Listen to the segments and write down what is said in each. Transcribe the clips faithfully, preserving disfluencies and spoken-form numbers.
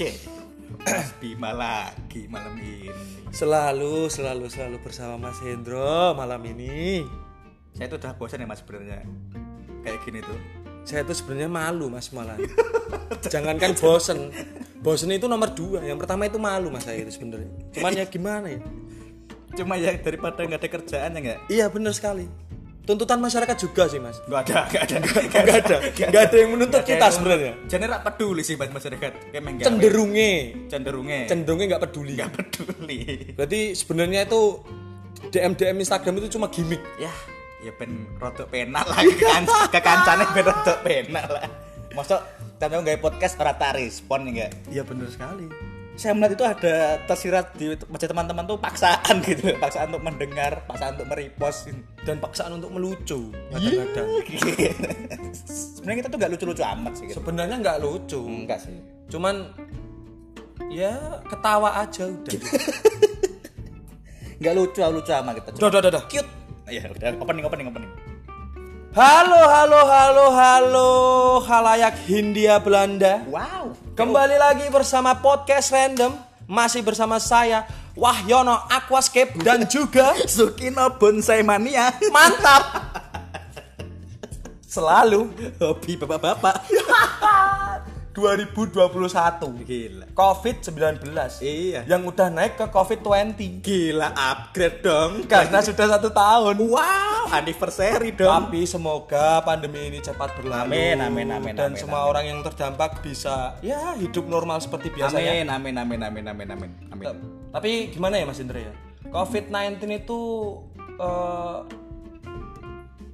Oke, Mas Bima lagi malam ini. Selalu, selalu, selalu bersama Mas Hendro malam ini. Saya tuh udah bosan ya Mas sebenarnya kayak gini tuh. Saya tuh sebenarnya malu Mas malah. Jangankan bosan, bosan itu nomor dua. Yang pertama itu malu Mas saya itu sebenarnya. Cuman ya gimana ya? Cuma ya daripada nggak ada kerjaan ya nggak? Iya benar sekali. Tuntutan masyarakat juga sih Mas. Enggak ada, enggak ada, enggak ada. Enggak ada yang menuntut kita sebenarnya. Jenenge rak peduli sih Mas masyarakat. Cenderunge, cenderunge. Cenderunge enggak peduli. Enggak peduli. Berarti sebenarnya itu D M D M Instagram itu cuma gimmick. Ya, ya ben rodok penak lah kan. Kekancane ben rodok penak lah. Masa tampang gawe podcast ora tak respon enggak? Iya benar sekali. Saya melihat itu ada tersirat di wajah teman-teman tuh paksaan gitu, paksaan untuk mendengar, paksaan untuk merepost, dan paksaan untuk melucu kadang-kadang. Yeah. Sebenarnya kita tuh nggak lucu-lucu amat sih. Gitu. Sebenarnya nggak lucu, enggak sih. Cuman ya ketawa aja udah. Nggak lucu, lucu amat kita. Udah, udah, udah. Cute. Ya udah. Opening, opening, opening. Halo, halo, halo, halo, halayak Hindia Belanda. Wow. Kembali oh. lagi bersama podcast random, masih bersama saya Wahyono Aquascape dan juga Sukino Bonsai Mania. Mantap. Selalu hobi bapak-bapak. dua ribu dua puluh satu. Gila. covid sembilan belas. Iya. Yang udah naik ke covid dua puluh. Gila, upgrade dong karena sudah satu tahun. Wow, anniversary dong. Tapi semoga pandemi ini cepat berlalu. Amin, amin, amin. Dan amin, semua amin. Orang yang terdampak bisa ya hidup normal seperti biasanya. Amin, amin, amin, amin, amin, amin. Amin. Tapi gimana ya Mas Indra ya? covid sembilan belas itu uh,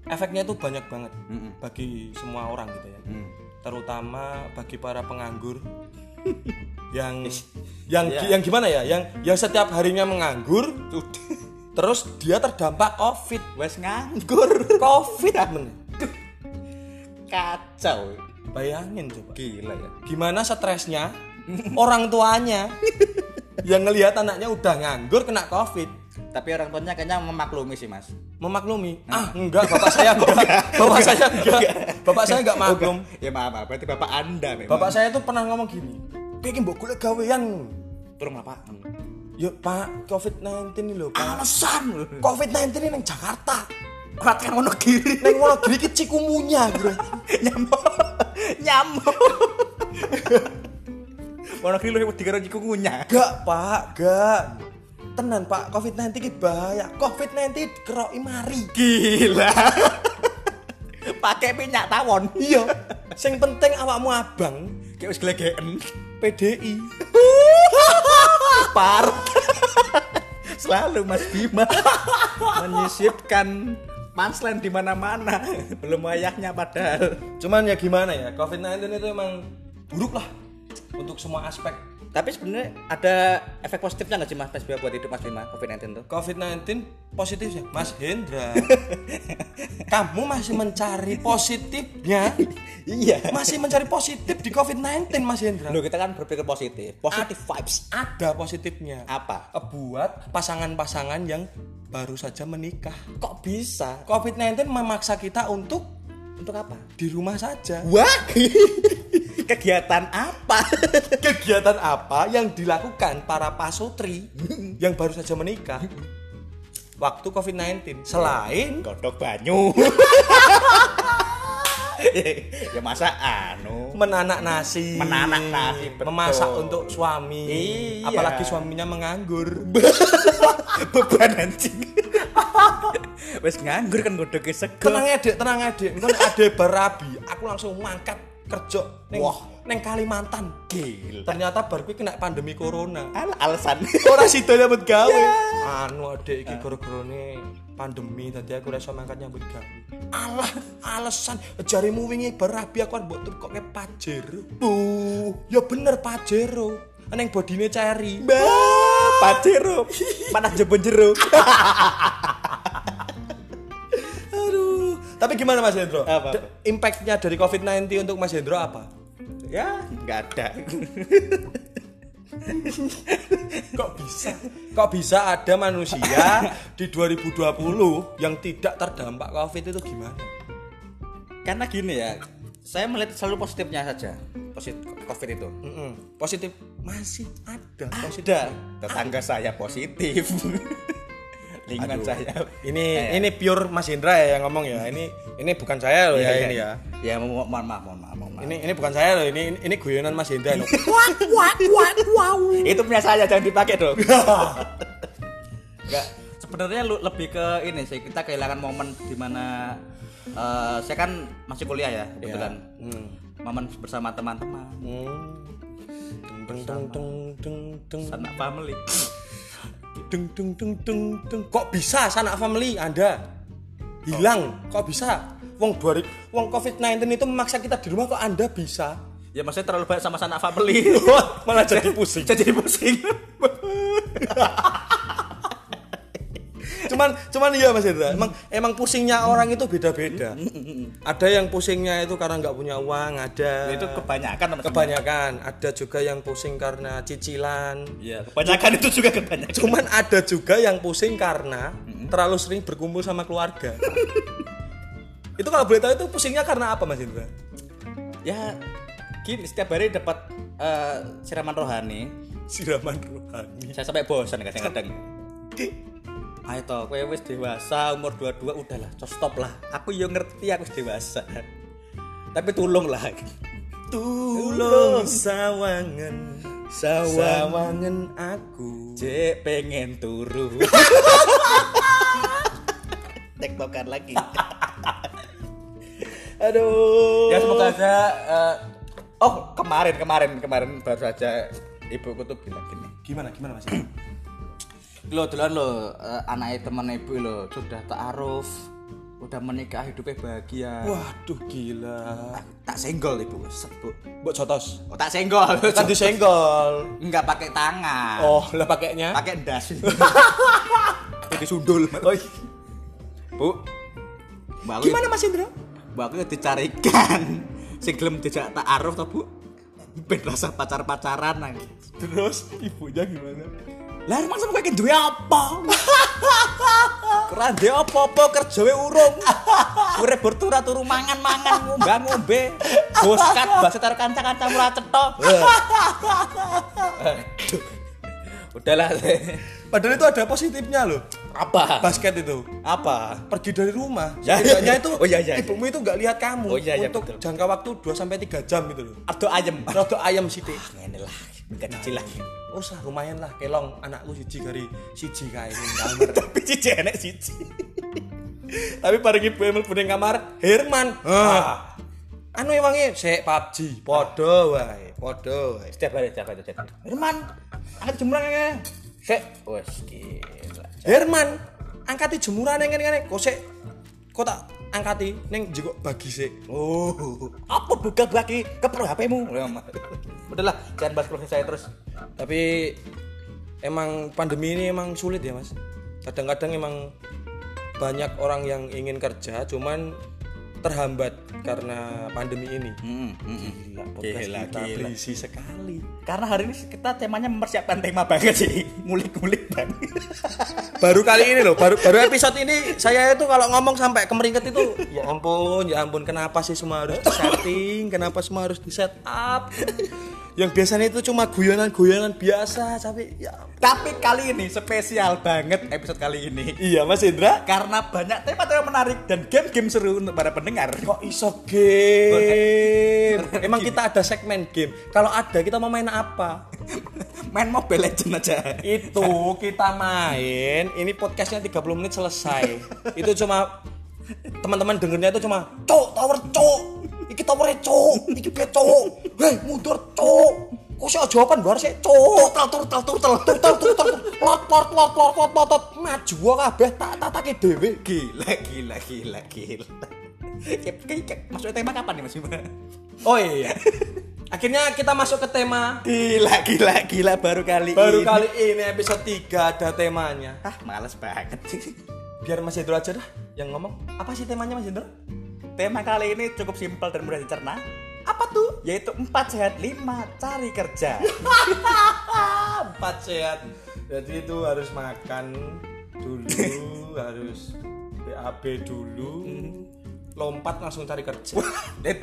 efeknya itu banyak banget mm-mm. bagi semua orang gitu ya. Mm. Terutama bagi para penganggur yang yang yeah. yang gimana ya yang yang setiap harinya menganggur terus dia terdampak covid wes nganggur covid men kacau bayangin coba gila ya gimana stresnya orang tuanya yang ngelihat anaknya udah nganggur kena covid tapi orang tuanya kayaknya memaklumi sih Mas memaklumi nah. ah enggak bapak saya enggak bapak saya enggak bapak saya enggak maklum ya maaf maaf berarti bapak anda memang bapak saya tuh pernah ngomong gini bikin mbok golek gawean turun apa yuk Pak covid sembilan belas ini lho Pak alasan covid sembilan belas ini nang Jakarta kuatkan ngono giri nang ngono giri ki cikumunya bro nyamuk nyamuk ngono giri lho wedi karo cikumunya enggak Pak enggak tenan Pak covid sembilan belas iki bahaya. covid sembilan belas keroki mari. Gila. Pakai minyak tawon. Iya. Sing penting awakmu abang, kayak wis glegeken P D I. Par. Selalu Mas Bima menyisipkan punchline di mana-mana. Belum ayahnya padahal. Cuman ya gimana ya? covid sembilan belas itu emang buruk lah untuk semua aspek. Tapi sebenarnya ada efek positifnya nggak sih Mas Bima buat hidup Mas Bima covid sembilan belas tuh? covid sembilan belas positifnya Mas Hendra. Kamu masih mencari positifnya? Iya. Masih mencari positif di covid sembilan belas Mas Hendra. Loh kita kan berpikir positif. Positive A- vibes. Ada positifnya. Apa? Buat pasangan-pasangan yang baru saja menikah. Kok bisa? covid sembilan belas memaksa kita untuk untuk apa? Di rumah saja. Wah. Kegiatan apa? Kegiatan apa yang dilakukan para pasutri yang baru saja menikah waktu covid sembilan belas selain godok banyu. Ya masak anu, menanak nasi, menanak nasi, betul. Memasak untuk suami. Iya. Apalagi suaminya menganggur. Beban anjing. Wes nganggur kan godoke sego. Tenang adik, tenang adik. Engko ade barabi, aku langsung mangkat kerja neng, wah neng Kalimantan gila ternyata baru kena pandemi corona Al- alasan orang situ nyambut gawe yeah. anu adek iki gara-garane pandemi tadi aku rasa mangkat nyambut gawe alah alasan jarimu wingi berabi aku mbok tukok ke pajero buh ya bener pajero neng bodine ceri bah pajero panah jebon jero Tapi gimana Mas Hendro? Apa, apa? Impact-nya dari covid sembilan belas untuk Mas Hendro apa? Ya, nggak ada. Kok bisa? Kok bisa ada manusia di dua ribu dua puluh yang tidak terdampak COVID itu gimana? Karena gini ya, saya melihat selalu positifnya saja. Positif COVID itu. Mm-mm. Positif masih ada positif. Ada. Tetangga ada. Saya positif. Lingkungan saya. Ini eh, ini pure Mas Indra ya yang ngomong ya. Ini ini bukan saya loh ya, ya ini ya. Ya mohon maaf, mohon maaf, mohon maaf. Ini ini bukan saya loh. Ini ini guyonan Mas Indra. Wah, wah, wah, wow. Itu punya saya, jangan dipakai dong. Enggak. Sebenarnya lebih ke ini sih, kita kehilangan momen di mana uh, saya kan masih kuliah ya, kebetulan. Ya. Hmm. Momen bersama teman-teman. Hmm. Deng deng deng deng sanak family. Deng deng deng deng deng. Kok bisa sanak family Anda hilang? Oh. Kok bisa? Wong dua ribu wong covid sembilan belas itu memaksa kita di rumah, kok Anda bisa? Ya maksudnya terlalu banyak sama sanak family. Malah jadi pusing. Jadi pusing. Cuman cuman iya Mas Indra, emang emang pusingnya orang itu beda-beda. Ada yang pusingnya itu karena enggak punya uang, ada. Itu kebanyakan teman-teman. Kebanyakan, ada juga yang pusing karena cicilan. Iya, kebanyakan itu juga kebanyakan. Cuman ada juga yang pusing karena terlalu sering berkumpul sama keluarga. Itu kalau boleh tahu itu pusingnya karena apa Mas Indra? Ya gini, setiap hari dapat uh, siraman rohani, siraman rohani. Saya sampai bosan kadang-kadang. Ayo toh, kowe wis dewasa, umur dua puluh dua udahlah, stop lah. Aku yo ngerti aku wis dewasa. Tapi tulung lah. Tulung sawangan, sawangan aku. Cek pengen turu. Tektokan lagi. Aduh. Ya semoga aja uh, oh, kemarin kemarin kemarin baru saja ibuku tuh bilang gini. Gimana gimana Mas? Lo duluan lo, anaknya teman ibu lo sudah ta'aruf, udah menikah, hidupnya bahagia. Waduh gila. Tak, tak senggol ibu, sebut. Buat cotos. Oh, tak senggol. Tadi senggol. Enggak pakai tangan. Oh, lah pakainya? Pakai endas. Jadi sundul. Bu. Mbak gimana Mas Indra? Mbak dicarikan. Sing gelem dijak ta'aruf to, Bu? Ben rasa pacar-pacaran nang. Terus ibunya gimana? Lah rumah sama kayak duwe apa? Keren dia apa-apa kerjawe urung. Urip bertura turu mangan-mangan ngombe-ngombe. Boskat bahasa karo kanca-kanca murah cetho. Udahlah. Padahal itu ada positifnya loh. Apa? Basket itu. Apa? Pergi dari rumah. Setidaknya itu oh, iya, iya, ibumu itu enggak lihat kamu oh, iya, iya, untuk betul. Jangka waktu dua sampai tiga jam gitu loh. Ado ayem, ado ayem sithik. Ngene lah. Enggak dicil lagi. Usah lumayan lah kelong anakku siji gari siji kae ning tapi siji enek siji. Tapi bareng ibu emel budeng kamar Herman. Ah. Anu ewange sik P U B G padha wae, padha wae. Setiap hari jaga jaga. Herman, angkat jemurane. Sik wis ki. Herman, angkati jemurane ngene-ngene. Kok sik kok tak angkati ning njiko bagi sik. Oh, apa buka bagi kepro H P-mu. Udahlah, jangan bahas proses saya terus. Tapi emang pandemi ini emang sulit ya Mas. Kadang-kadang emang banyak orang yang ingin kerja cuman terhambat karena pandemi ini. Heeh, heeh. Gila, kita berisi sekali. Karena hari ini kita temanya mempersiapkan tema banget sih. Ngulik-ngulik banget. Baru kali ini loh, baru baru episode ini saya itu kalau ngomong sampai kemeringet itu, ya ampun, ya ampun, kenapa sih semua harus di-setting? Kenapa semua harus di-setup? Yang biasanya itu cuma guyonan-guyonan biasa, tapi ya. Tapi kali ini spesial banget episode kali ini. Iya Mas Indra, karena banyak tema-tema menarik dan game-game seru untuk para pendengar. Kok iso game? Emang kita ada segmen game. Kalau ada kita mau main apa? Main Mobile Legends aja. Itu kita main. Ini podcastnya tiga puluh menit selesai. Itu cuma teman-teman dengernya itu cuma cok tower cok. Iki tower cok, iki piye cok. Hei, mundur cok. Kok sik jawaban bar sik cok. Total total total total total. Lapor lapor lapor tot maju kabeh tak tatake dhewe. Gila gila gila gila. Kayak masuk tema kapan nih Mas Bima? Oh iya. Akhirnya kita masuk ke tema. Gila gila gila baru kali ini. Baru kali ini episode tiga ada temanya. Ah, males banget. Biar Mas Indra aja dah yang ngomong. Apa sih temanya Mas Indra? Tema kali ini cukup simpel dan mudah dicerna. Apa tuh? Yaitu empat sehat lima cari kerja. empat sehat. Jadi itu harus makan dulu, harus B A B dulu, lompat langsung cari kerja.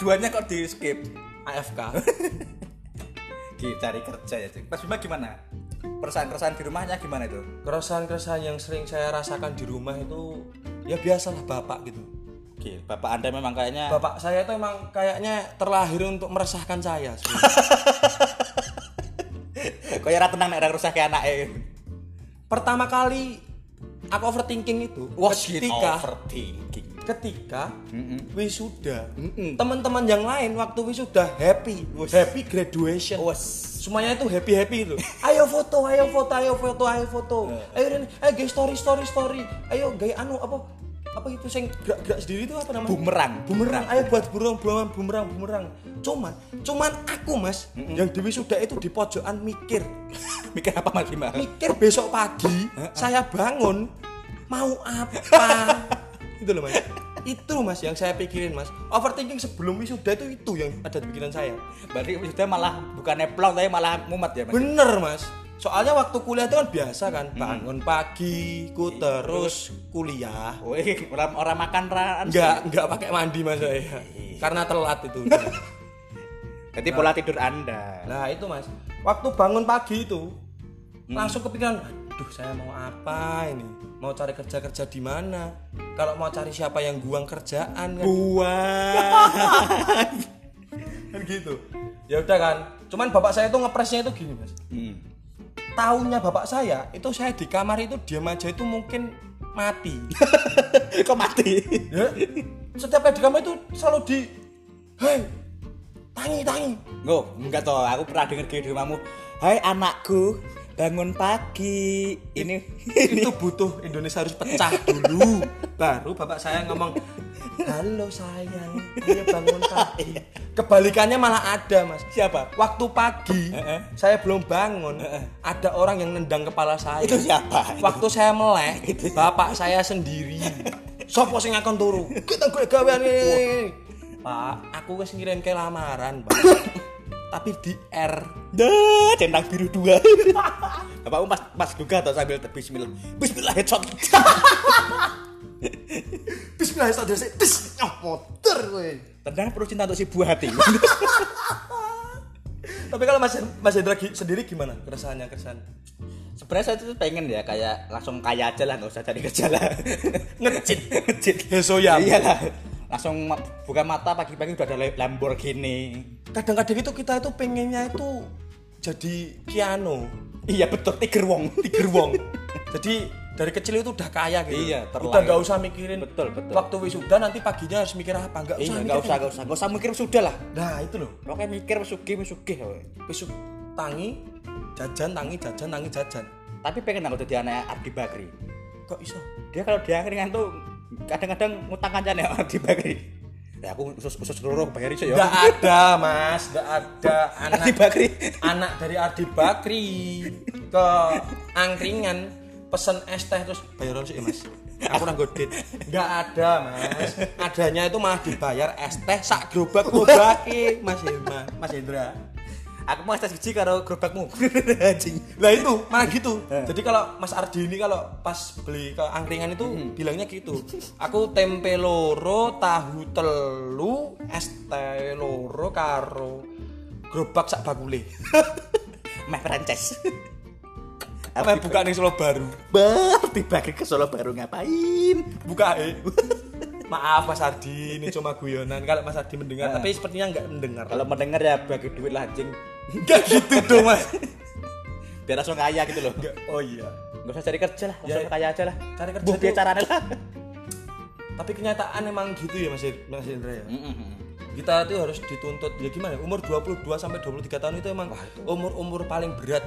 Duanya kok di skip A F K. dicari kerja ya. Mas Bima gimana? Keresahan-keresahan di rumahnya gimana itu? Keresahan-keresahan yang sering saya rasakan di rumah itu ya biasalah bapak gitu. Oke, bapak Anda memang kayaknya bapak saya itu memang kayaknya terlahir untuk meresahkan saya. Kayak ora tenang nek ora ngeresahke anake. Pertama kali aku overthinking itu Was ketika overthinking. Ketika mm-mm. wisuda, mm-mm. teman-teman yang lain waktu wisuda happy, Was. happy graduation. Was. Semuanya itu happy-happy loh. Ayo foto, ayo foto, ayo foto, ayo foto. Ayo ini, ayo guys story story story. Ayo guys anu apa apa itu sing gerak-gerak sendiri itu apa namanya? Bumerang. Bumerang. Ayo buat burung, bumerang, bumerang, bumerang. Cuman, cuman aku Mas, mm-mm. yang di wisuda itu di pojokan mikir. Mikir apa Mas Bima? Mikir besok pagi saya bangun mau apa? Itu loh Mas, itu Mas yang saya pikirin Mas. Overthinking sebelum wisuda itu itu yang ada di pikiran saya. Berarti wisuda malah bukannya plong tapi malah mumet ya Mas. Bener Mas. Soalnya waktu kuliah itu kan biasa kan bangun hmm. pagi, ku terus kuliah. Wih, orang orang makan ran. Enggak, enggak pakai mandi Mas saya. Karena telat itu. Jadi nah, pola tidur Anda. Nah itu Mas. Waktu bangun pagi itu hmm. langsung kepikiran. Duh, saya mau apa ini? Mau cari kerja-kerja di mana? Kalau mau cari siapa yang buang kerjaan kan? Buang. Kan gitu. Ya udah kan. Cuman bapak saya itu ngepresnya itu gini, Mas. Hmm. Taunya bapak saya, itu saya di kamar itu diam aja itu mungkin mati. Kok mati? Ya. Setiap kali di kamar itu selalu di hei, tangi tangi. Loh, enggak toh. Aku pernah denger di rumahmu. Hai anakku. Bangun pagi ini itu butuh Indonesia harus pecah dulu baru bapak saya ngomong halo sayang dia bangun pagi. Kebalikannya malah ada Mas. Siapa? Waktu pagi uh-uh. saya belum bangun uh-uh. ada orang yang nendang kepala saya. Itu siapa? Waktu saya melek itu bapak saya sendiri. Sopo sing ngakon turu kita gue gawean ini Pak aku wis ngirim ke lamaran Pak. Tapi di R dah centang biru dua. Bapakmu pas pas duga atau sambil bismillah bismillah headshot bismillah headshot jadi bis motor weh tendang perlu cinta untuk si buah hati. Tapi kalau Mas Mas Hendra sendiri gimana keresahannya keresahan? Sebenarnya saya tuh pengen ya kayak langsung kaya aja lah nggak usah cari kerja lah. Ngecit ngecit hesoyam. Iyalah. Langsung buka mata pagi-pagi udah ada Lamborghini. Kadang-kadang itu kita itu pengennya itu jadi piano. Iya betul, Tiger Wong, Tiger Wong. Jadi dari kecil itu udah kaya gitu. Iya, terlalu. Udah enggak usah mikirin. Betul, betul. Waktu wisuda nanti paginya harus mikir apa? Enggak usah. Iya, enggak usah, enggak usah. Enggak usah mikir wisuda lah. Nah, itu loh. Pokoknya mikir wisugi, wisugi kowe. Wisug tangi, jajan tangi, jajan tangi, jajan. Tapi pengen aku jadi anak Ardi Bakri. Kok iso? Dia kalau dia keringan tuh kadang-kadang ngutang kancane dibagi. Ya aku usus-usus seluruh bayar iso ya. Enggak ada, Mas. Enggak ada anak Ardi Bakri. Anak dari Ardi Bakri ke angkringan pesen es teh terus bayaran sih, Mas. Aku ora godit. Enggak ada, Mas. Adanya itu malah dibayar es teh sak gerobak gerobaki, Mas Hema, Mas Hendra. Aku mau es teh siji karo gerobakmu. Anjing. Lah itu, malah gitu. Jadi kalau Mas Ardi ini kalau pas beli ke angkringan itu hmm. bilangnya gitu. Aku tempe loro, tahu telu, es teh loro karo gerobak sak bakule. Meh frances. Apa buka ning Solo Baru? Bar dibagi ke Solo Baru ngapain? Buka e. Maaf Mas Ardi, ini cuma guyonan. Kalau Mas Ardi mendengar, nah. tapi sepertinya enggak mendengar. Kalau mendengar ya bagi duit lah, anjing. Enggak gitu dong, Mas. Biar langsung kaya gitu loh. Enggak. Oh iya. Enggak usah cari kerja lah, langsung ya, kaya aja lah. Cari kerja Bu, biar caranya lah. Tapi kenyataan emang gitu ya, Mas Mas Indra ya. Mm-mm. Kita itu harus dituntut ya gimana? Umur dua puluh dua sampai dua puluh tiga tahun itu emang umur-umur paling berat,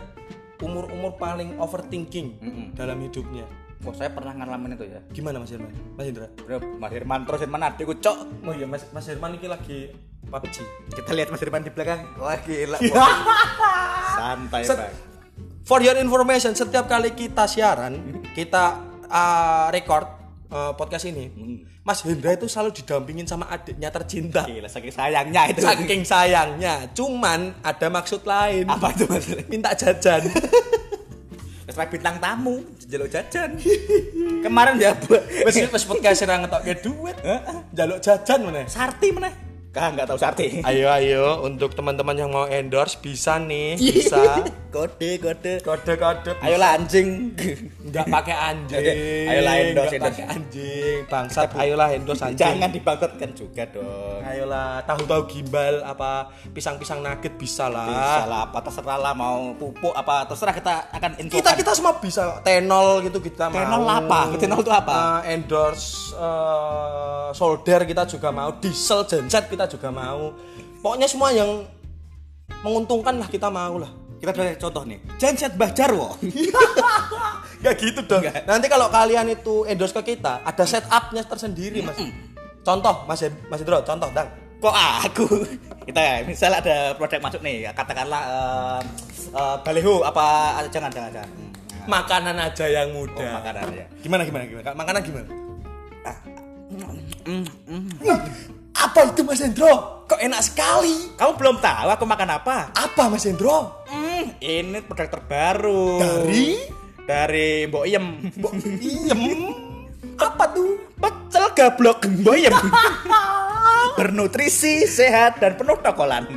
umur-umur paling overthinking Mm-mm. dalam hidupnya. Kok oh, saya pernah ngalamin itu ya. Gimana Mas Herman? Mas Indra. Mas Herman terus Herman adikku, Cok. Oh iya Mas Mas Herman ini lagi P U B G. Kita lihat Mas Herman di belakang. Lagi elak. Santai, Set- Bang. For your information, setiap kali kita siaran, kita uh, record uh, podcast ini, hmm. Mas Hendra itu selalu didampingin sama adiknya tercinta. Gila, saking sayangnya itu. Saking sayangnya. Cuman ada maksud lain. Apa itu Mas? Minta jajan. Setelah bintang tamu, jaluk jajan. Kemarin ya, Mas, pas podcast saya ngetoknya duit, jaluk jajan mana? Sarti mana? Kah nggak tahu sate. Ayo ayo untuk teman-teman yang mau endorse bisa nih, bisa. Kode kode kode kode. Ayo anjing. Enggak pakai anjing. Ayolah endorse endorse anjing. Bangsat ayolah endorse anjing. Jangan dibangsatkan juga dong. Ayolah tahu-tahu gimbal apa pisang-pisang nugget bisa lah. Bisa lah apa terserah lah mau pupuk apa terserah kita akan infokan. Kita kita semua bisa tenol gitu kita mau. Tenol apa? Tenol itu apa? Uh, endorse uh, solder kita juga mau, diesel genset kita juga mau, pokoknya semua yang menguntungkan lah kita mau lah. Kita beri contoh nih, genset Mbah Jarwo. Gak gitu dong. Nggak. Nanti kalau kalian itu endorse ke kita, ada setupnya tersendiri mas. Mm-mm. Contoh mas mas Hendro, contoh dang. Kok aku? Kita ya, misal ada produk masuk nih, katakanlah uh, uh, baleho apa? Jangan jangan jangan. Makanan aja yang muda. Oh, makanan aja. Gimana gimana gimana? Makanan gimana? Ah. Mm, mm, mm. Apa itu Mas Hendro? Kok enak sekali. Kamu belum tahu aku makan apa? Apa Mas Hendro? Mm, ini produk terbaru. Dari? Dari Mbok Iem. Mbok Iem? Apa tuh? Pecel gablok Mbok Iem. Bernutrisi, sehat, dan penuh tokolan.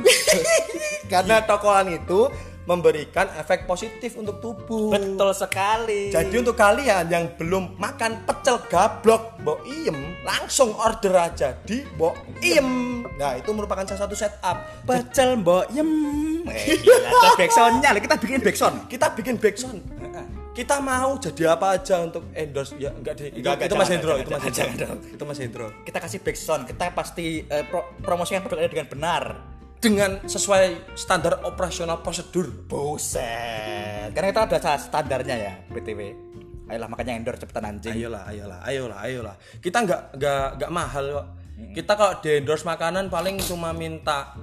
Karena tokolan itu memberikan efek positif untuk tubuh. Betul sekali. Jadi untuk kalian yang belum makan pecel gablok Mbok Iem, langsung order aja di Mbok Iem. Nah itu merupakan salah satu setup pecel Mbok Iem. Eh gila, backsoundnya kita bikin backsound. Kita bikin backsound. Kita mau jadi apa aja untuk endorse ya enggak deh. Enggak, enggak, itu Mas Hendro, itu Mas Hendro. Itu Mas Hendro. Kita kasih backsound, kita pasti uh, pro- promosikan produknya dengan benar. Dengan sesuai standar operasional prosedur. Buset. Karena kita ada standarnya ya, B T W. Ayolah makanya endorse cepetan anjing. Ayolah, ayolah, ayolah, ayolah. Kita enggak enggak enggak mahal kok. Kita kalau di-endorse makanan paling cuma minta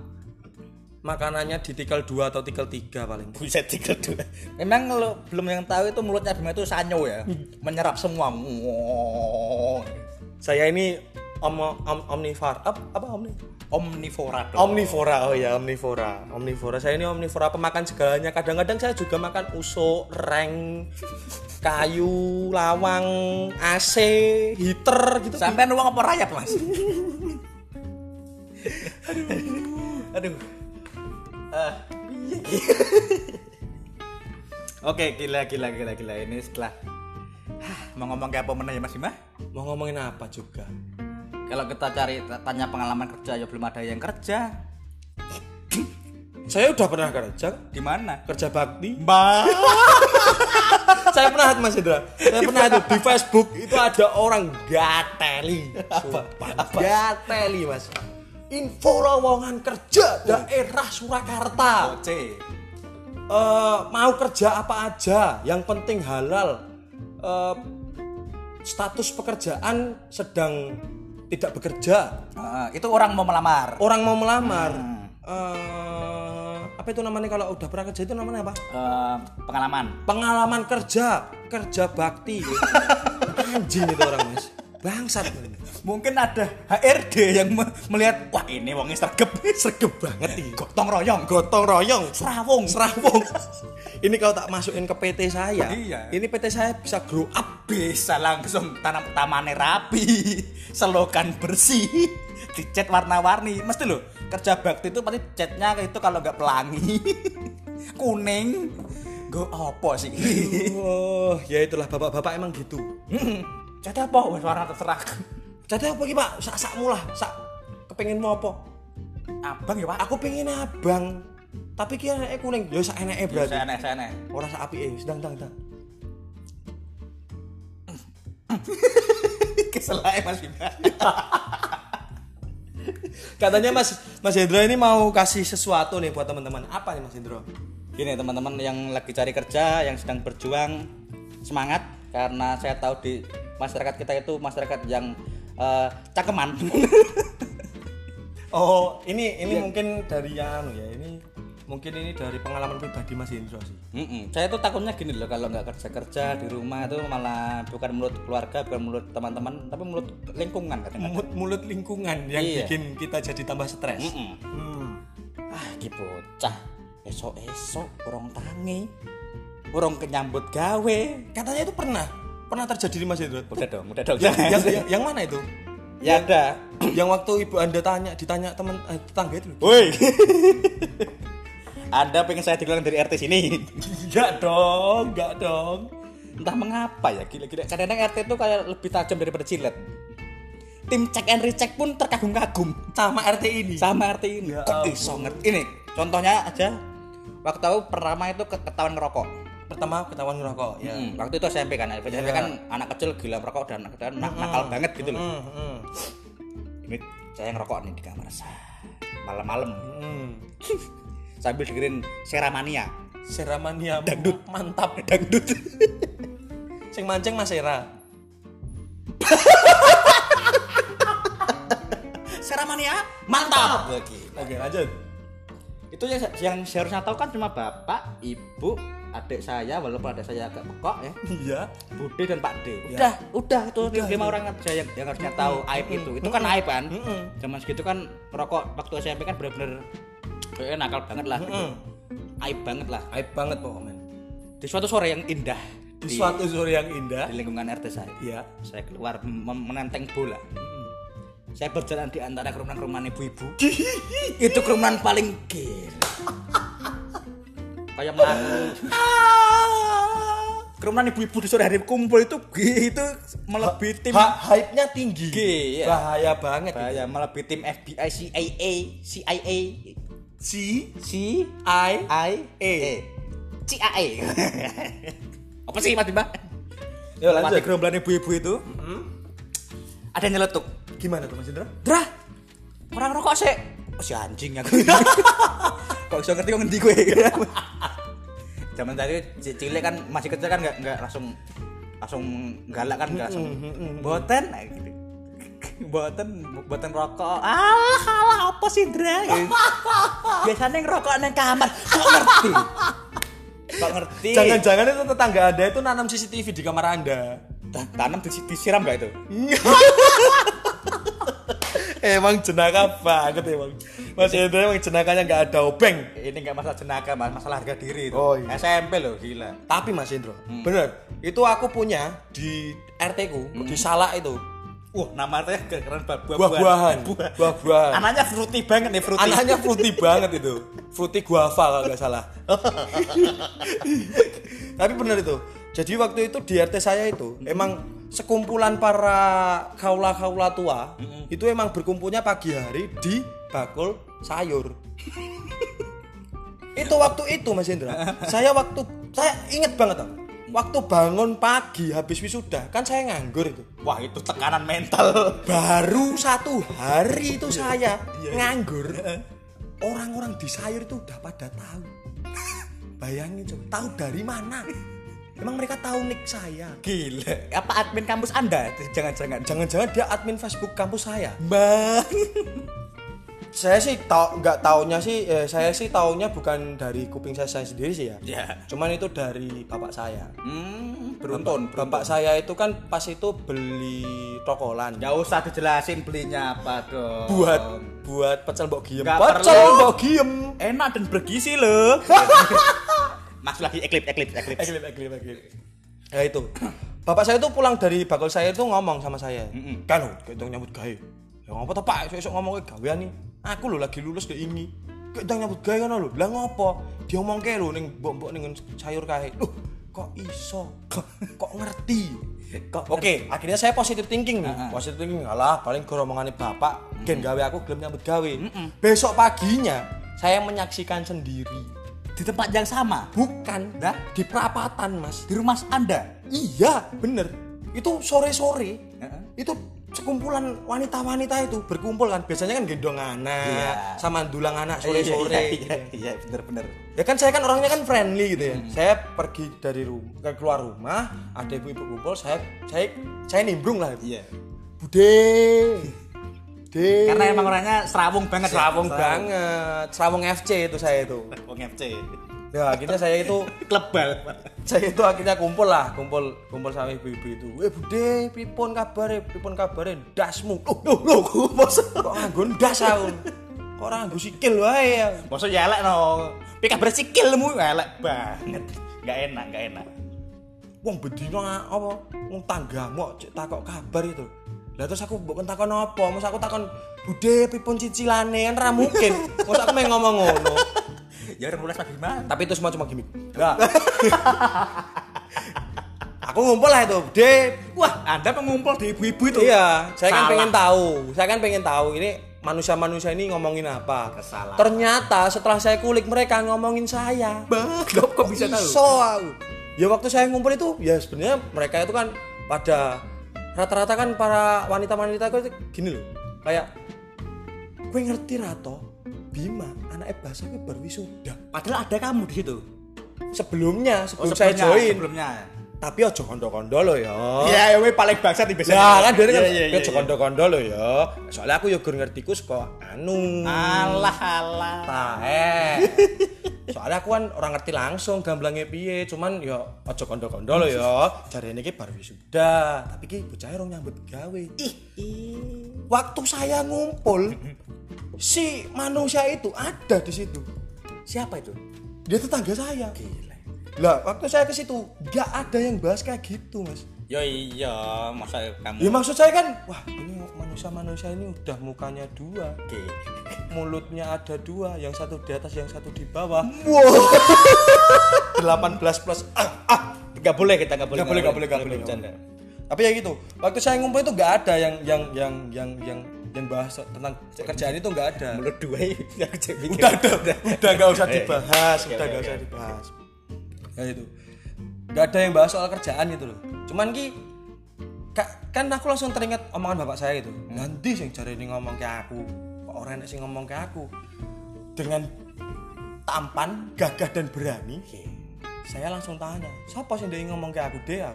makanannya di tikel dua atau tikel tiga paling. Buset tikel dua. Memang kalau belum yang tahu itu mulutnya itu sanyo ya. Menyerap semua. Wow. Saya ini om om omnivora. Apa, apa omnivora? Omnivora dong. Omnivora, oh ya omnivora. Omnivora, saya ini omnivora pemakan segalanya. Kadang-kadang saya juga makan usuk, reng, kayu, lawang, A C, heater gitu. Sampai nuang apa rayap mas? Aduh, aduh. Uh. Oke, gila, gila, gila, gila. Ini setelah mau ngomong kayak apa mana ya mas Ima? Mau ngomongin apa juga? Kalau kita cari tanya pengalaman kerja ya belum ada yang kerja. Saya udah pernah kerja. Di mana? Kerja bakti. Mbak. Saya pernah Mas Hendra. Saya pernah itu di Facebook itu ada orang gateli. Apa? Apa? Gateli Mas. Info lowongan kerja daerah Surakarta. Oke. Uh, mau kerja apa aja? Yang penting halal. Uh, status pekerjaan sedang tidak bekerja. Uh, itu orang mau melamar. Orang mau melamar. Hmm. Uh, apa itu namanya kalau udah pernah kerja itu namanya apa? Uh, pengalaman. Pengalaman kerja, kerja bakti. Anjing itu orang mas. Bangsat. Mungkin ada H R D yang me- melihat, wah ini wongnya sergep, sergep banget ini. Gotong royong, gotong royong, serawung, serawung. Ini kalau tak masukin ke P T saya, iya. Ini P T saya bisa grow up. Bisa langsung tanam tamannya rapi, selokan bersih, dicat warna-warni. Mesti loh, kerja bakti itu pasti catnya itu kalau nggak pelangi, kuning, go apa sih? Oh, ya itulah bapak-bapak emang gitu. Cat apa? Warna terserah. Cat apa sih pak? Sak-sak mulah, sak. Kepengen mau apa? Abang ya pak? Aku pengen abang, tapi kira kuning. Yo sak enek berarti. Yo sak enek, sak enek. Orang sak api eh, sedang, sedang, sedang. Keselai Mas Bima. Katanya Mas Mas Hendro ini mau kasih sesuatu nih buat teman-teman. Apa nih Mas Hendro? Gini teman-teman yang lagi cari kerja, yang sedang berjuang, semangat karena saya tahu di masyarakat kita itu masyarakat yang uh, cakeman. Oh, ini ini ya. Mungkin dari anu ya, ini mungkin ini dari pengalaman pribadi Mas Hendro sih. Mm-mm. Saya tuh takutnya gini loh, kalau nggak kerja-kerja di rumah tuh malah bukan mulut keluarga, bukan mulut teman-teman, tapi mulut lingkungan kadang-kadang. Mulut, mulut lingkungan yang iya. Bikin kita jadi tambah stres. Mm. Ah, ki bocah esok-esok urung tangi, urung kenyambut gawe. Katanya itu pernah, pernah terjadi di Mas Hendro. Udah dong, udah dong. Yang, yang, yang, yang mana itu? Ya ada. Yang waktu ibu Anda tanya, ditanya teman eh, tetangga itu. Woi. Anda pengen saya dikeluarkan dari R T sini? Enggak dong, enggak dong. Entah mengapa ya, gila-gila. Kadang-kadang R T itu kayak lebih tajam daripada jilet. Tim cek and recheck pun terkagum-kagum sama R T ini. Sama R T ini. Ya, kok iso ngerti? Ini contohnya aja. Waktu aku pertama itu ketahuan ngerokok. Pertama ketahuan ngerokok. Ya. Hmm, waktu itu S M P kan. S M P ya. Kan anak kecil gila merokok dan anak kecil nak- mm-hmm. nakal banget gitu loh. Mm-hmm. Ini saya ngerokok nih di kamar saya. Malam-malam. Mm. Sambil dengerin Seramania. Seramania dangdut mantap dangdut. Sing mancing Mas Sera. Seramania mantap. Oke, oke lanjut. Itu yang yang seharusnya tahu kan cuma bapak, ibu, adik saya walaupun adik saya agak pekok ya. Iya. Bude dan Pak D. Udah, ya. udah itu lima orang aja yang, yang harusnya mm-hmm. tahu aib mm-hmm. itu. Itu kan aib kan. Mm-hmm. Zaman segitu kan rokok waktu S M P kan benar-benar kayak nakal banget lah. Mm-hmm. Aib banget lah. Aib banget pokoknya. Di suatu sore yang indah. Di, di suatu sore yang indah di lingkungan R T saya. Iya. Saya keluar mem- menenteng bola. Saya berjalan di antara kerumunan-kerumunan ibu-ibu. Itu kerumunan paling gila. Kayak melaku. Kerumunan ibu-ibu di sore hari kumpul itu itu melebihi tim ha, hype-nya tinggi. G, ya. Bahaya banget. Bahaya, melebihi tim F B I, C I A, C I A, C C I I A. C I A. Apa sih mati, Mbak? Yo lanjut. Mati kerumunan ibu-ibu itu. Mm-hmm. Ada nyeletuk. Gimana tuh Mas Indra? Drah. Orang rokok sih. Oh, si anjing aku. Kok iso ngerti kok ngendi kowe. Zaman tadi cilik kan masih kecil kan enggak enggak langsung langsung galak kan enggak langsung. Boten gitu. Boten boten rokok. Alah alah apa sih Indra? Biasanya ngerokok nang kamar. Kok ngerti? Kok ngerti? Jangan-jangan itu tetangga Anda itu nanam C C T V di kamar Anda. Tanam disiram enggak itu? Emang jenaka banget emang. Mas Hendra emang jenakanya enggak ada obeng. Ini enggak masalah jenaka, masalah harga diri itu. Oh, iya. S M P loh, gila. Tapi Mas Hendra, hmm. bener. Itu aku punya di R T-ku, hmm. di Salak itu. Wah, nama R T-nya keren banget. Buah-buahan. Buah-buahan. Anaknya fruity banget nih, fruity. Anaknya fruity banget itu. Fruity guava kalau enggak salah. Tapi bener itu. Jadi waktu itu di R T saya itu mm-hmm. emang sekumpulan para kaula-kaula tua mm-hmm. itu emang berkumpulnya pagi hari di bakul sayur. Itu waktu itu Mas Indra. Saya waktu saya ingat banget loh. Waktu bangun pagi habis wisuda kan saya nganggur itu. Wah, itu tekanan mental. Baru satu hari itu saya nganggur. Orang-orang di sayur itu udah pada tahu. Bayangin coba, tahu dari mana? Emang mereka tahu nick saya. Gila. Apa admin kampus Anda? Jangan-jangan. Jangan-jangan dia admin Facebook kampus saya. Bang. Saya sih tahu enggak taunya sih eh, saya sih taunya bukan dari kuping saya, saya sendiri sih ya. Yeah. Cuman itu dari bapak saya. Hmm, beruntun. Bapak, bapak saya itu kan pas itu beli tokolan. Enggak usah dijelasin belinya apa dong. Buat buat pecel mbok giem. Pecel mbok giem. Enak dan bergizi loh. Mas lagi eklip eklip eklip eklip eklip eklip. Ya itu. Bapak saya itu pulang dari bakul saya itu ngomong sama saya. Mm-mm. Kan itu nyambut gawe. Ya ngopo to Pak, esuk-esuk ngomongke gawean iki. Aku lho lagi lulus keingi. Kok ndang nyambut gawe ngono lho. Lah ngopo? Diomongke lho ning mbok-mbok ning sayur kae. Loh, kok iso? Kok ngerti? Kok oke, akhirnya saya positive thinking nih. Uh-huh. Positive thinking. Alah, paling gara omongane bapak, mm-hmm. gen gawe aku gelem nyambut gawe. Mm-hmm. Besok paginya saya menyaksikan sendiri. Di tempat yang sama? Bukan, nah? Di perapatan Mas. Di rumah Anda? Iya, bener. Itu sore-sore, uh-huh. itu sekumpulan wanita-wanita itu berkumpul kan. Biasanya kan gendong anak, iya. sama dulang anak sore-sore. Iya, iya, iya, iya, bener-bener. Ya kan saya kan orangnya kan friendly gitu ya. Hmm. Saya pergi dari rumah, keluar rumah, ada ibu-ibu kumpul, saya saya saya nimbrung lah. Iya. Bude. De. Karena emang orangnya serawung banget, serawung ya? banget, serawung F C itu saya itu. Serawung F C. Ya akhirnya saya itu klebal. Saya itu akhirnya kumpul lah, kumpul kumpul sama ibu-ibu itu. Eh Bude, pripun kabare, pripun kabare dasmu. Loh, loh, loh, mosok kok nganggo das aku. Kok ora nganggo sikil wae ya. Mosok ya elek no. Pik kabare sikilmu elek banget. Enggak enak, enggak enak. Wong bedino apa? Wong tanggamu cek takok kabar itu. Lah terus aku mbok takon apa? Mosok aku takon budhe pipun cicilane kan ora mungkin. Mosok aku meh ngomong ngono. Ya ora mulas bagaimana? Tapi itu semua cuma gimmick. Enggak. Aku ngumpul lah itu, budhe. Wah, Anda pengumpul di ibu-ibu itu. Iya, saya Salah. kan pengen tahu. Saya kan pengen tahu ini manusia-manusia ini ngomongin apa. Kesalahan. Ternyata setelah saya kulik mereka ngomongin saya. Bah, kok, kok bisa tahu? Soal. Ya waktu saya ngumpul itu, ya sebenarnya mereka itu kan pada rata-rata kan para wanita-wanita itu gini loh, kayak gue ngerti Rato, Bima, anaknya bahasanya berwisuda. Padahal ada kamu di situ. Sebelumnya, sebelum oh, saya join. Sebelumnya. Tapi ojo kondo-kondo lo ya. Iya, gue paling bangsat di biasanya. Nah, kan dia kan ojo kondo-kondo lo ya. Soalnya aku yo gur ngertiku saka anu. Alah alah. Tae. Soalnya aku kan orang ngerti langsung gamblange piye, cuman yo ojo kondo-kondo lo ya. Jarene iki bar wis sudah, tapi iki bocah rong nyambut gawe. Ih. Waktu saya ngumpul si manusia itu ada di situ. Siapa itu? Dia tetangga saya. Gila. Lah, waktu saya ke situ enggak ada yang bahas kayak gitu, Mas. Ya iya, masa kamu. Ya maksud saya kan, wah, ini manusia-manusia ini udah mukanya dua. Oke. Mulutnya ada dua, yang satu di atas, yang satu di bawah. Wow. delapan belas plus ah, ah, enggak boleh kita enggak boleh. Enggak boleh, enggak boleh, enggak boleh bercanda. Tapi ya gitu, waktu saya ngumpul itu enggak ada yang yang yang yang yang yang bahas tentang kerjaan itu enggak ada. Mulut dua yang cewek. Udah, udah, udah enggak usah dibahas, udah enggak usah dibahas. Ya itu gak ada yang bahas soal kerjaan gitu loh, cuman ki kan aku langsung teringat omongan bapak saya gitu. Nanti sing jare ini ngomong ke aku, orang yang ngomong ke aku dengan tampan, gagah dan berani. Saya langsung tanya, siapa sih yang ngomong ke aku? Dia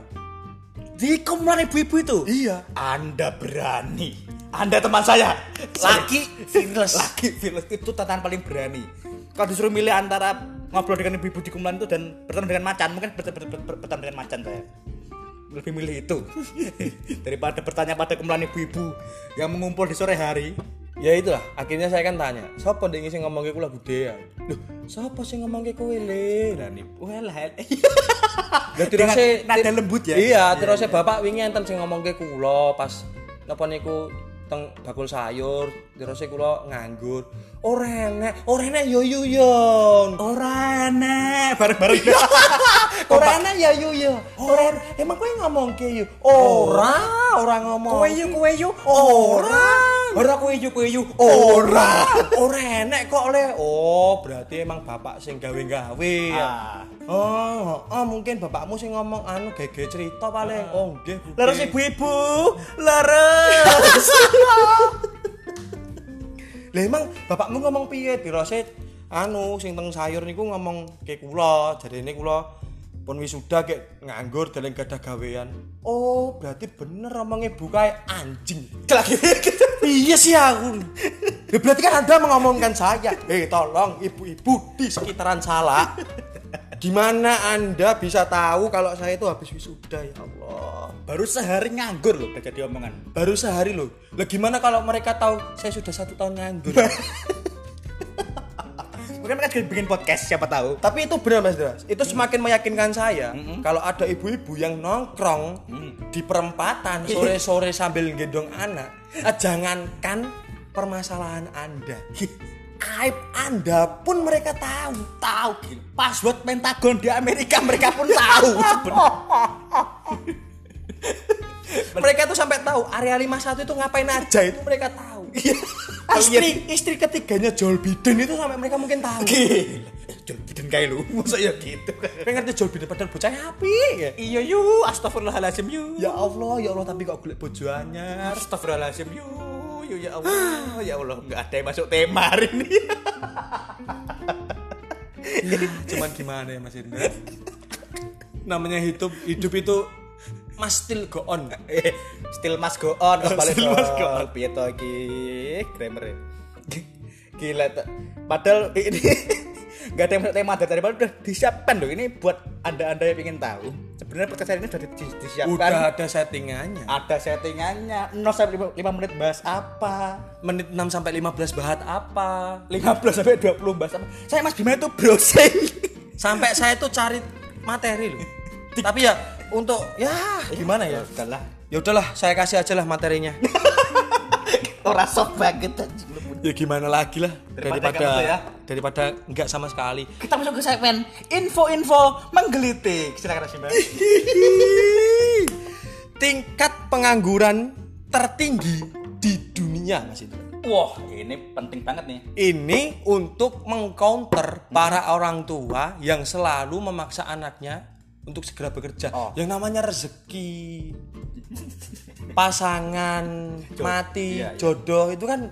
di kumpulan ibu-ibu itu. Iya. Anda berani, Anda teman saya. Laki fearless. Laki fearless itu tatanan paling berani. Kalau disuruh milih antara ngobrol dengan ibu-ibu di kumpulan itu dan bertemu dengan macan, mungkin bertemu dengan macan saya lebih milih itu daripada bertanya pada kumpulan ibu-ibu yang mengumpul di sore hari. Ya itulah, akhirnya saya kan tanya, siapa yang ingin ngomong ke aku lagu dia? Loh, siapa yang ngomong ke aku ini? Berani walahan dengan nada lembut ya? Iya, terus saya bapak ingin yang ngomong ke aku pas apa niku teng bakul sayur, terus saya kulo nganggur. Ora enak, ora enak yo yo yo. Ora enak, bareng-bareng. Ora enak ya yo yo. Ora emang kowe ngomong ke yo. Ora, ora ngomong. Kowe yo kowe yo. Ora. Ora kowe yo kowe yo. Ora. Ora enak kok le. Oh, berarti emang bapak sing gawe-gawe. Ah. Oh, oh mungkin bapakmu sing ngomong anu gege cerita paling. Oh nggih. Leres ibu-ibu. Leres. Lah emang bapakmu ngomong piye? Dirose anu sing teng sayur niku ngomong ke kula, jarene kula pun wisuda kek nganggur deleng gadah gawean. Oh, berarti bener omong ibu kae anjing. Iya sih aku. Ya berarti kan Anda mengomongkan saya. Eh, tolong ibu-ibu di sekitaran salah. Gimana Anda bisa tahu kalau saya itu habis wisuda? Ya Allah, baru sehari nganggur loh udah jadi omongan. Baru sehari loh. Lah gimana kalau mereka tahu saya sudah satu tahun nganggur? Mungkin mereka bikin podcast, siapa tahu. Tapi itu benar Mas Dras, itu semakin meyakinkan saya mm-hmm. kalau ada ibu-ibu yang nongkrong mm. di perempatan sore-sore sambil gendong anak, jangankan permasalahan Anda. Aib Anda pun mereka tahu, tahu gila. Password Pentagon di Amerika mereka pun tahu. Mereka tuh sampai tahu area lima puluh satu itu ngapain aja itu mereka tahu. istri istri ketiganya Joe Biden itu sampai mereka mungkin tahu. Gila. Joe Biden kayak lu, maksudnya gitu. Pengen ngerti Joe Biden padahal bocahnya api. Iya yu, astagfirullahalazim yu. Ya Allah, ya Allah tapi kok golek bojoannya. Astagfirullahalazim yu. Ya Allah, ya Allah, nggak ada yang masuk tema hari ini. Ya, cuman gimana ya Mas Indra? Namanya hidup, hidup itu Mas still go on, eh, still must go on, kembali still must go on. Pieto lagi, grammar. Gila, padahal ini nggak ada yang masuk tema dari baru udah disiapkan loh. Ini buat anda-anda yang ingin tahu. Sebenarnya podcast ini sudah disiapkan. Udah ada settingannya. Ada settingannya. nol sampai lima menit bahas apa? Menit enam sampai lima belas bahas apa? lima belas sampai dua puluh bahas apa? Saya Mas Bima itu browsing. Sampai saya itu cari materi loh. Tapi ya untuk ya gimana ya? Udahlah. ya udahlah saya kasih aja lah materinya. Ora soft banget anjing. Ya gimana lagi lah daripada daripada, ya? Daripada enggak sama sekali. Kita masuk ke segmen info-info menggelitik. Silakan Mas. Tingkat pengangguran tertinggi di dunia Mas itu. Wah, ini penting banget nih. Ini untuk meng-counter para orang tua yang selalu memaksa anaknya untuk segera bekerja. Oh. Yang namanya rezeki, pasangan, Jod- mati, iya, iya. jodoh itu kan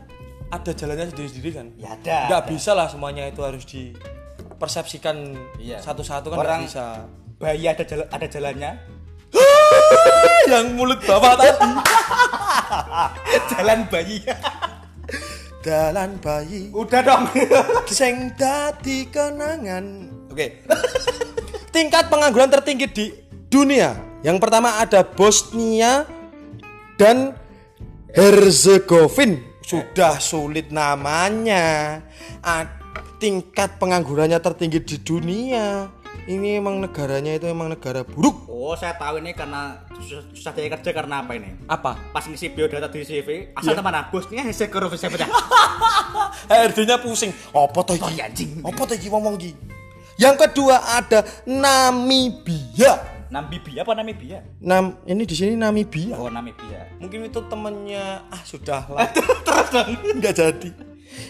ada jalannya sendiri-sendiri kan. Ya ada. Enggak bisa lah semuanya itu harus dipersepsikan iya. satu-satu kan enggak bisa. Bayi ada jala- ada jalannya. Yang mulut bawah tadi. Jalan bayi. Dalan bayi. Udah dong. Sing dadi kenangan. Oke. Tingkat pengangguran tertinggi di dunia. Yang pertama ada Bosnia dan Herzegovina. Sudah sulit namanya. A- tingkat penganggurannya tertinggi di dunia. Ini emang negaranya itu emang negara buruk. Oh, saya tahu ini karena susah, susah cari kerja karena apa ini? Apa? Pas ngisi biodata di C V, asal yeah. mana? Bosnya Herzegovina siapa dah? H R D-nya pusing. Apa toh iki anjing? Apa toh iki wong-wong iki? Yang kedua ada Namibia. Namibia apa Namibia? Nam ini di sini Namibia. Oh, Namibia. Mungkin itu temennya ah sudahlah. Terus dong enggak jadi.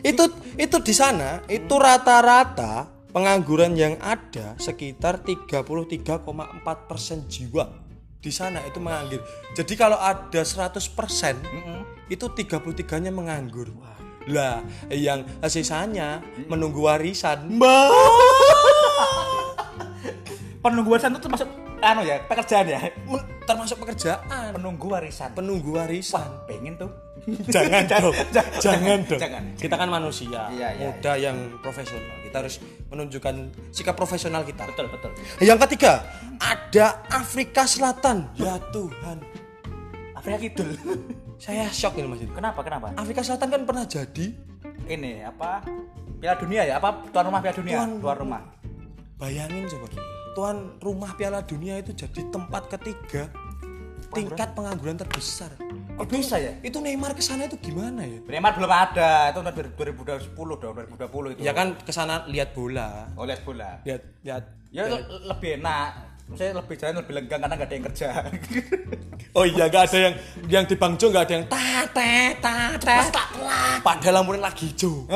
Itu itu di sana itu rata-rata pengangguran yang ada sekitar tiga puluh tiga koma empat persen jiwa di sana itu menganggur. Jadi kalau ada seratus persen mm-hmm. itu tiga puluh tiga nya menganggur. Wah. Lah yang sisanya menunggu warisan. Mbak. Penunggu warisan itu termasuk anu ya, pekerjaan ya. Men- termasuk pekerjaan. Penunggu warisan. Penunggu warisan. Wah, pengen tuh. Jangan, dong. Jangan, jangan dong. Jangan. Kita kan manusia, iya, iya, muda iya. yang profesional. Kita harus menunjukkan sikap profesional kita. Betul, betul. Yang ketiga, ada Afrika Selatan. Ya Tuhan. Afrika Kidul. Saya shock ini Mas. Kenapa? Kenapa? Afrika Selatan kan pernah jadi ini apa? Piala Dunia ya? Apa tuan rumah Piala Dunia? Tuan, tuan rumah. Bayangin coba. Tuan rumah Piala Dunia itu jadi tempat ketiga tingkat pengangguran terbesar. Oh, itu bisa ya? Itu Neymar kesana itu gimana ya? Neymar belum ada, itu tahun dua ribu sepuluh dong, dua ribu dua puluh itu. Ya kan kesana lihat bola. Oh lihat bola. Lihat, lihat. Ya lihat. Lebih enak, maksudnya lebih jalan lebih lenggang karena nggak ada yang kerja. Oh iya nggak ada yang yang di Bangjo nggak ada yang tate tate. Padahal lampunya lagi hijau.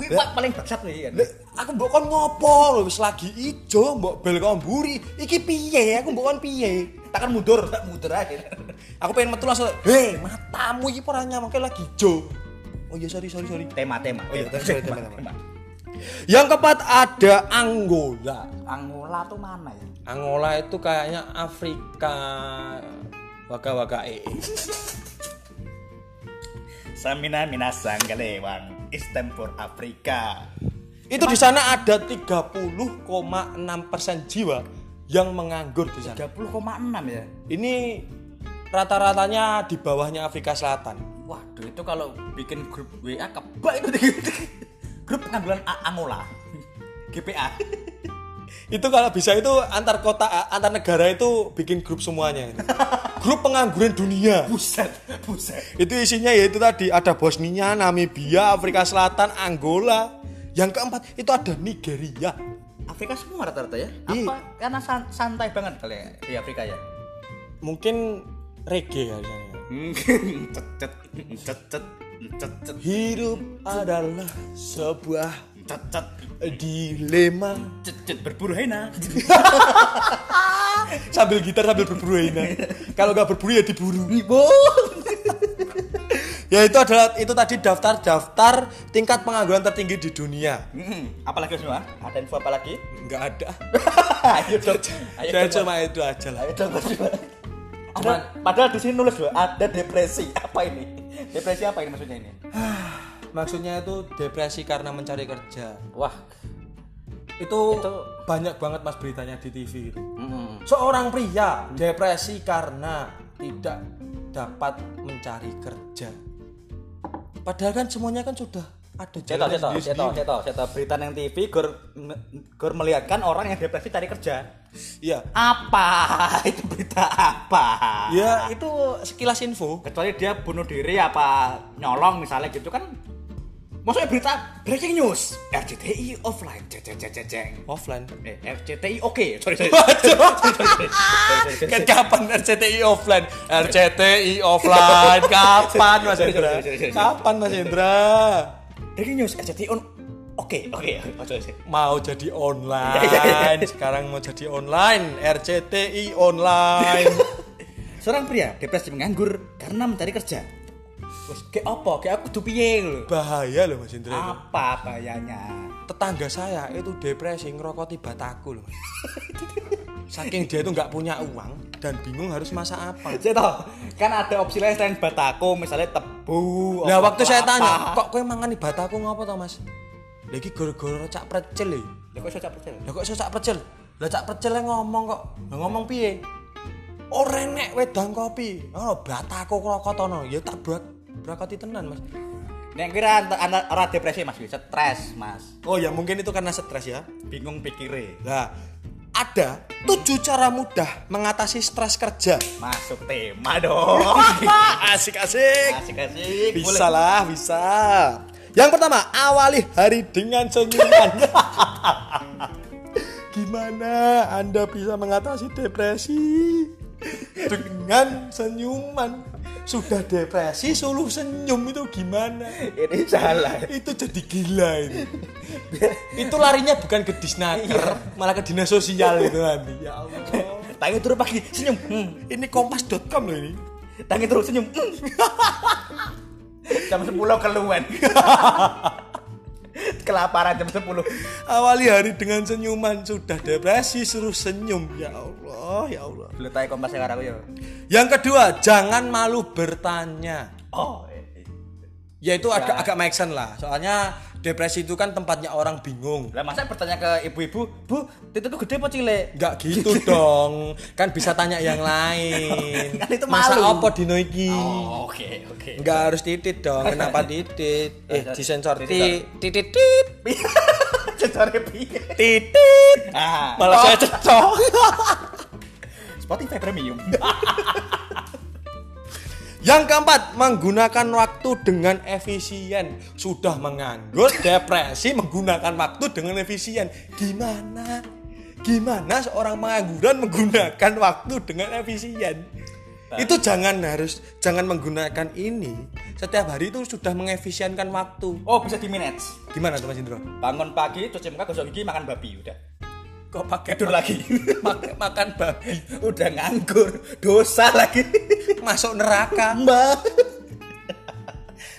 Wih paling bangsat nih. Aku mbok kon ngopo lho wis lagi ijo mbok bel kon mburi iki piye aku mbok kon piye tak kan mundur tak mundur aja aku pengen metu langsung heh matamu iki ora nyamuk lagi ijo oh iya sorry sorry sorry tema-tema oh iya sorry tema-tema. Yang keempat ada Angola. Angola tuh mana ya? Angola itu kayaknya Afrika waga-waga ee Samina minasang galewang Istanbul Afrika. Itu di sana ada tiga puluh koma enam persen jiwa yang menganggur di sana. tiga puluh koma enam ya. Ini rata-ratanya di bawahnya Afrika Selatan. Waduh, itu kalau bikin grup W A kebak itu. Grup pengangguran Angola. G P A. Itu kalau bisa itu antar kota antar negara itu bikin grup semuanya. Grup pengangguran dunia. Buset, buset. Itu isinya ya itu tadi ada Bosnia, Namibia, Afrika Selatan, Angola. Yang keempat itu ada Nigeria. Afrika semua rata-rata ya? Apa? Iya. Karena san- santai banget kali ya di Afrika ya? Mungkin reggae kali ya. Cet-cet, cet-cet, cet-cet. Hidup adalah sebuah cet-cet dilema. Cet-cet berburu hena. Sambil gitar sambil berburu hena. Kalau gak berburu ya diburu. Ya itu adalah itu tadi daftar-daftar tingkat pengangguran tertinggi di dunia. Mm-hmm. Apalagi semua? Ada info apa lagi? Enggak ada. Ayo dong. Ayo cuma itu aja lah. Ayo dong. Padahal di sini nulis loh ada depresi. Apa ini? Depresi apa ini maksudnya ini? Maksudnya itu depresi karena mencari kerja. Wah. Itu, itu... banyak banget Mas beritanya di T V itu. Mm-hmm. Seorang pria depresi karena tidak dapat mencari kerja. Padahal kan semuanya kan sudah ada cetak cetak cetak cetak cetak berita yang T V gor gor melihatkan orang yang depresi cari kerja. Iya. Apa itu berita apa? Ya itu sekilas info. Kecuali dia bunuh diri apa nyolong misalnya gitu kan. Maksudnya berita breaking news R C T I offline ceceng offline eh R C T I oke sorry sorry kapan R C T I offline R C T I offline kapan Mas Indra kapan Mas Indra breaking news R C T I on oke oke mau jadi online sekarang mau jadi online R C T I online. Seorang pria depresi menganggur karena mencari kerja. Kayak apa? Kayak aku dupiye lho. Bahaya lho Mas Indra. Apa bahayanya? Tetangga saya itu depresi ngrokoti bataku lho. Saking dia itu enggak punya uang dan bingung harus masak apa. Cek toh, kan ada opsi lain selain bataku, misalnya tebu. Nah, waktu saya tanya, "Kok kowe mangan bataku ngopo to, Mas?" Lha iki gara-gara cak precel lho. Lha kok iso cak precel? Lha kok iso cak precel? Lah cak precel ngomong kok. Lah ngomong piye? Ora enek wedang kopi. Ono bataku krokotono, ya tak buat berangkat tenan Mas. Nek kira ora depresi Mas, stres Mas. Oh ya mungkin itu karena stres ya, bingung pikire. Lah, ada tujuh cara mudah mengatasi stres kerja. Masuk tema dong. Asik-asik. Asik-asik. Bisa lah, bisa. Yang pertama, awali hari dengan senyuman. Gimana Anda bisa mengatasi depresi? Dengan senyuman. Sudah depresi suluh senyum itu gimana? Ini salah. Itu jadi gila ini. Itu larinya bukan ke disnaker, malah ke dinas sosial itu nanti. Ya Allah. Tangi terus pagi senyum. Hmm. Ini kompas dot com loh ini. Tangi terus senyum. Hmm. Jam sepuluh keluhan. Kelaparan jam sepuluh. Awali hari dengan senyuman. Sudah depresi suruh senyum. Ya Allah, ya Allah. Beletai kompas yang aku ya. Yang kedua, jangan malu bertanya. Oh. Ya itu agak agak make sense lah. Soalnya depresi itu kan tempatnya orang bingung. Lah masa bertanya ke ibu-ibu, "Bu, titikku gede apa cilik?" Enggak gitu dong. Kan bisa tanya yang lain. Kan itu malu. Masa apa dino iki? Oh, oke, okay, oke. Okay. Enggak harus titik dong. Kenapa titik? Eh, disensor titik. Titik. Sensore piye? Titik. Ah, malah saya cocok. Spotify Premium. Yang keempat, menggunakan waktu dengan efisien. Sudah menganggur, depresi, menggunakan waktu dengan efisien. Gimana? Gimana seorang pengangguran menggunakan waktu dengan efisien? Nah. Itu jangan harus, jangan menggunakan ini. Setiap hari itu sudah mengefisienkan waktu. Oh, bisa di minutes. Gimana tuh Mas Indro? Bangun pagi, cuci muka, gosok gigi, makan babi, udah. Kok pakai tidur lagi? Pakai makan babi. Udah nganggur, dosa lagi. Masuk neraka, Mbak.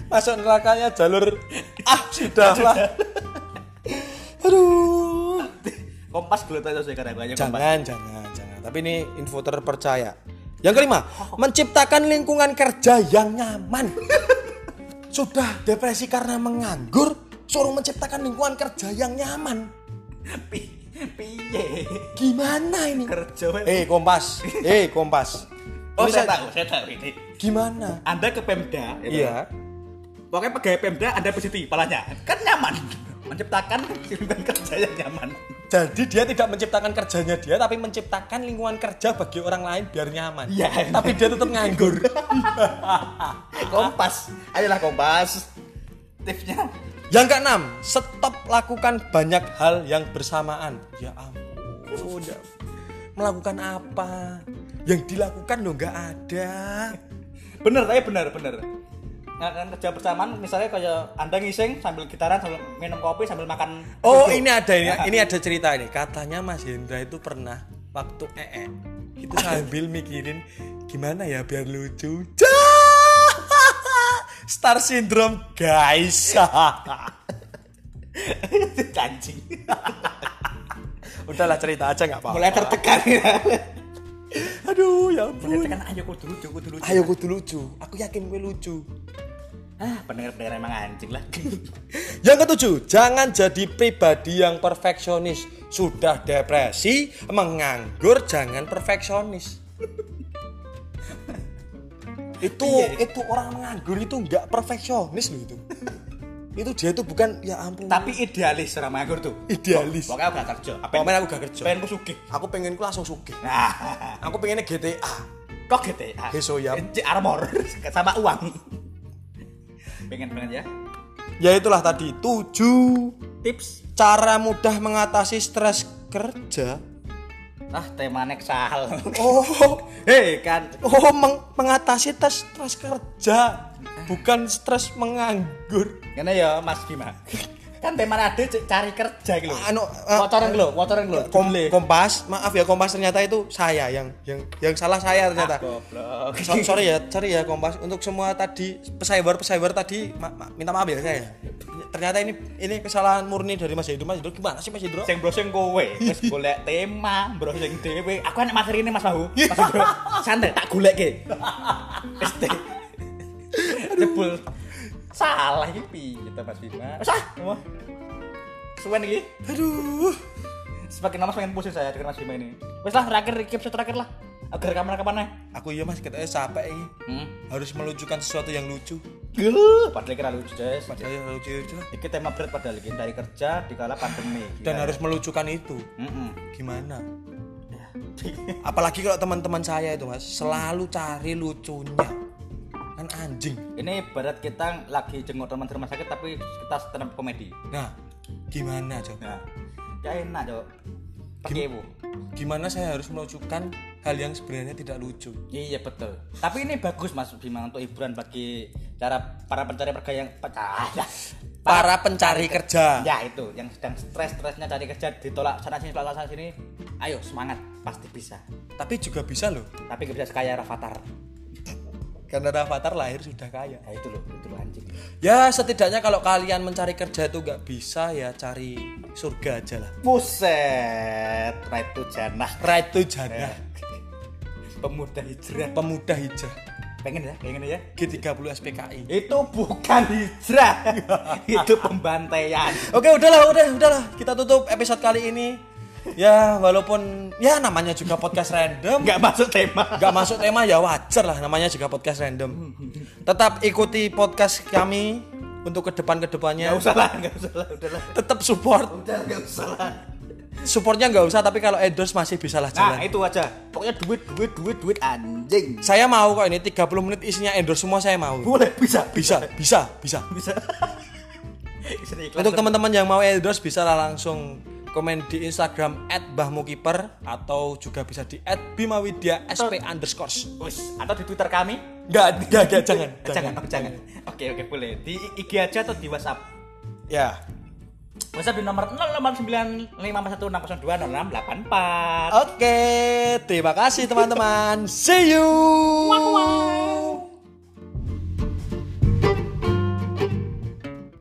Masuk nerakanya jalur ah sudahlah. Aduh. Kompas geletak itu sekarang banyak. Jangan, jangan, jangan. Tapi ini info terpercaya. Yang kelima, menciptakan lingkungan kerja yang nyaman. Sudah depresi karena menganggur, suruh menciptakan lingkungan kerja yang nyaman. Piye? Gimana ini? Kerja. Eh, hey, Kompas. Eh, hey, Kompas. Oh, ini saya tahu, saya tahu ini. Gimana? Anda ke Pemda, gitu. Iya. Pokoknya pegawai Pemda Anda positi palanya. Kan nyaman. Menciptakan lingkungan kerja yang nyaman. Jadi dia tidak menciptakan kerjanya dia, tapi menciptakan lingkungan kerja bagi orang lain biar nyaman. Iya, tapi dia tetap nganggur. Kompas. Ayolah Kompas. Tipsnya. Yang keenam, stop lakukan banyak hal yang bersamaan. Ya ampun. Melakukan apa? Yang dilakukan lo enggak ada. Bener, tapi bener, bener. Kan kerja bersamaan misalnya kayak Anda ngising sambil gitaran, sambil minum kopi, sambil makan. Oh, duduk. Ini ada ini, ini ada cerita ini. Katanya Mas Hendra itu pernah waktu ee itu sambil mikirin gimana ya biar lucu. Star syndrome guys. Cancing. Udahlah cerita aja enggak apa-apa. Mulai tertekan ya. Aduh ya ampun. Mulai tertekan ayo kudu lucu, kudu lucu. Ayo kudu lucu. Aku yakin gue lucu. Ah, pendengar-pendengar emang anjing lah. Yang ketujuh, jangan jadi pribadi yang perfeksionis. Sudah depresi, menganggur, jangan perfeksionis. itu iya. Itu orang menganggur itu enggak perfeksionis loh itu. itu dia tuh bukan ya ampun. Tapi idealis sama aku tuh. Idealis. Pokoknya aku gak kerja. Pokoknya aku gak kerja. Pengenku sugih. Aku pengenku langsung sugih. Nah, aku pengennya G T A. Kok G T A? Hesoyam. Armor sama uang. Pengen banget ya. Ya itulah tadi tujuh tips cara mudah mengatasi stres kerja. Ah, tema nek sahal. Oh, hei kan. Oh, meng- mengatasi tes stres kerja, bukan stres menganggur. Karena ya Mas Bima. Kan tema ade cari kerja gitu. Anu, kotoran lho, kotoran lho. Kompas, maaf ya Kompas ternyata itu saya yang yang yang salah saya ternyata. Ah, goblok. So, sorry ya, sorry ya Kompas untuk semua tadi pesaybar-pesaybar tadi ma- ma- minta maaf ya saya. Ternyata ini ini kesalahan murni dari Mas Hendro. Mas Hendro gimana sih Mas Hendro? Sing browsing kowe, wis golek tema, browsing dhewe. Aku enek materine Mas Bahu. Mas Hendro, santai tak golekke. Wis teh. Jebul. Salah iki piye ta Mas Bima? Wis ah. Suwen iki. Aduh. Sebagai nama pengen pusing saya dengan Mas Bima ini. Wis lah terakhir recap terakhir lah. Agar kamera kapan ya? Aku iya Mas ketake capek iki. Hmm? Harus melucukan sesuatu yang lucu. Gila, padahal kira lucu guys. Padahal ya lucu itu. Iki tema berat padahal iki dari kerja di kala pandemi. Gila. Dan harus melucukan itu. Mm-mm. Gimana? Apalagi kalau teman-teman saya itu Mas selalu cari lucunya. Kan anjing. Ini berat kita lagi jenguk teman di rumah sakit tapi kita stand up komedi. Nah, gimana coba? Nah, ya enak coba. Gim- gimana saya harus melucukan hal yang sebenarnya tidak lucu. Iya betul. Tapi ini bagus Mas Bima untuk hiburan bagi cara para pencari kerja yang pecah. Para pencari kerja. Ya itu yang sedang stres-stresnya cari kerja ditolak sana sini sana sini. Ayo semangat pasti bisa. Tapi juga bisa loh. Tapi gak bisa sekaya Rafathar. Karena Rafathar lahir sudah kaya. Nah, itu loh itu loh anjing. Ya setidaknya kalau kalian mencari kerja itu gak bisa ya cari surga aja lah. Buset. Right to jannah. Right to jannah. Eh. Pemuda hijrah, pemuda hijrah. Pengen ya, pengen ya. G tiga puluh S P K I. Itu bukan hijrah. Itu pembantaian. Oke, udahlah, udah, udahlah. Kita tutup episode kali ini. Ya, walaupun ya namanya juga podcast random, enggak masuk tema. Enggak masuk tema ya wajar lah namanya juga podcast random. Tetap ikuti podcast kami untuk ke depan-kedepannya. Enggak usah lah, enggak usah lah, udahlah. Tetap support. Udah enggak usah lah. Supportnya gak usah, tapi kalau endorse masih bisa lah jalan. Nah itu aja, pokoknya duit, duit, duit, duit anjing. Saya mau kok ini tiga puluh menit isinya endorse semua saya mau. Boleh, bisa, bisa, bisa, bisa, bisa. Untuk teman-teman yang mau endorse bisa lah langsung komen di Instagram et bahmukiper atau juga bisa di et bimawidia underscore sp underscore. Atau di Twitter kami? Gak, gak, gak, jangan, jangan, jangan, jangan. Oke, oke, boleh. Di I G aja atau di WhatsApp? Ya. WhatsApp di nomor nol delapan sembilan lima empat satu enam nol dua nol enam delapan empat. Oke, terima kasih teman-teman. See you.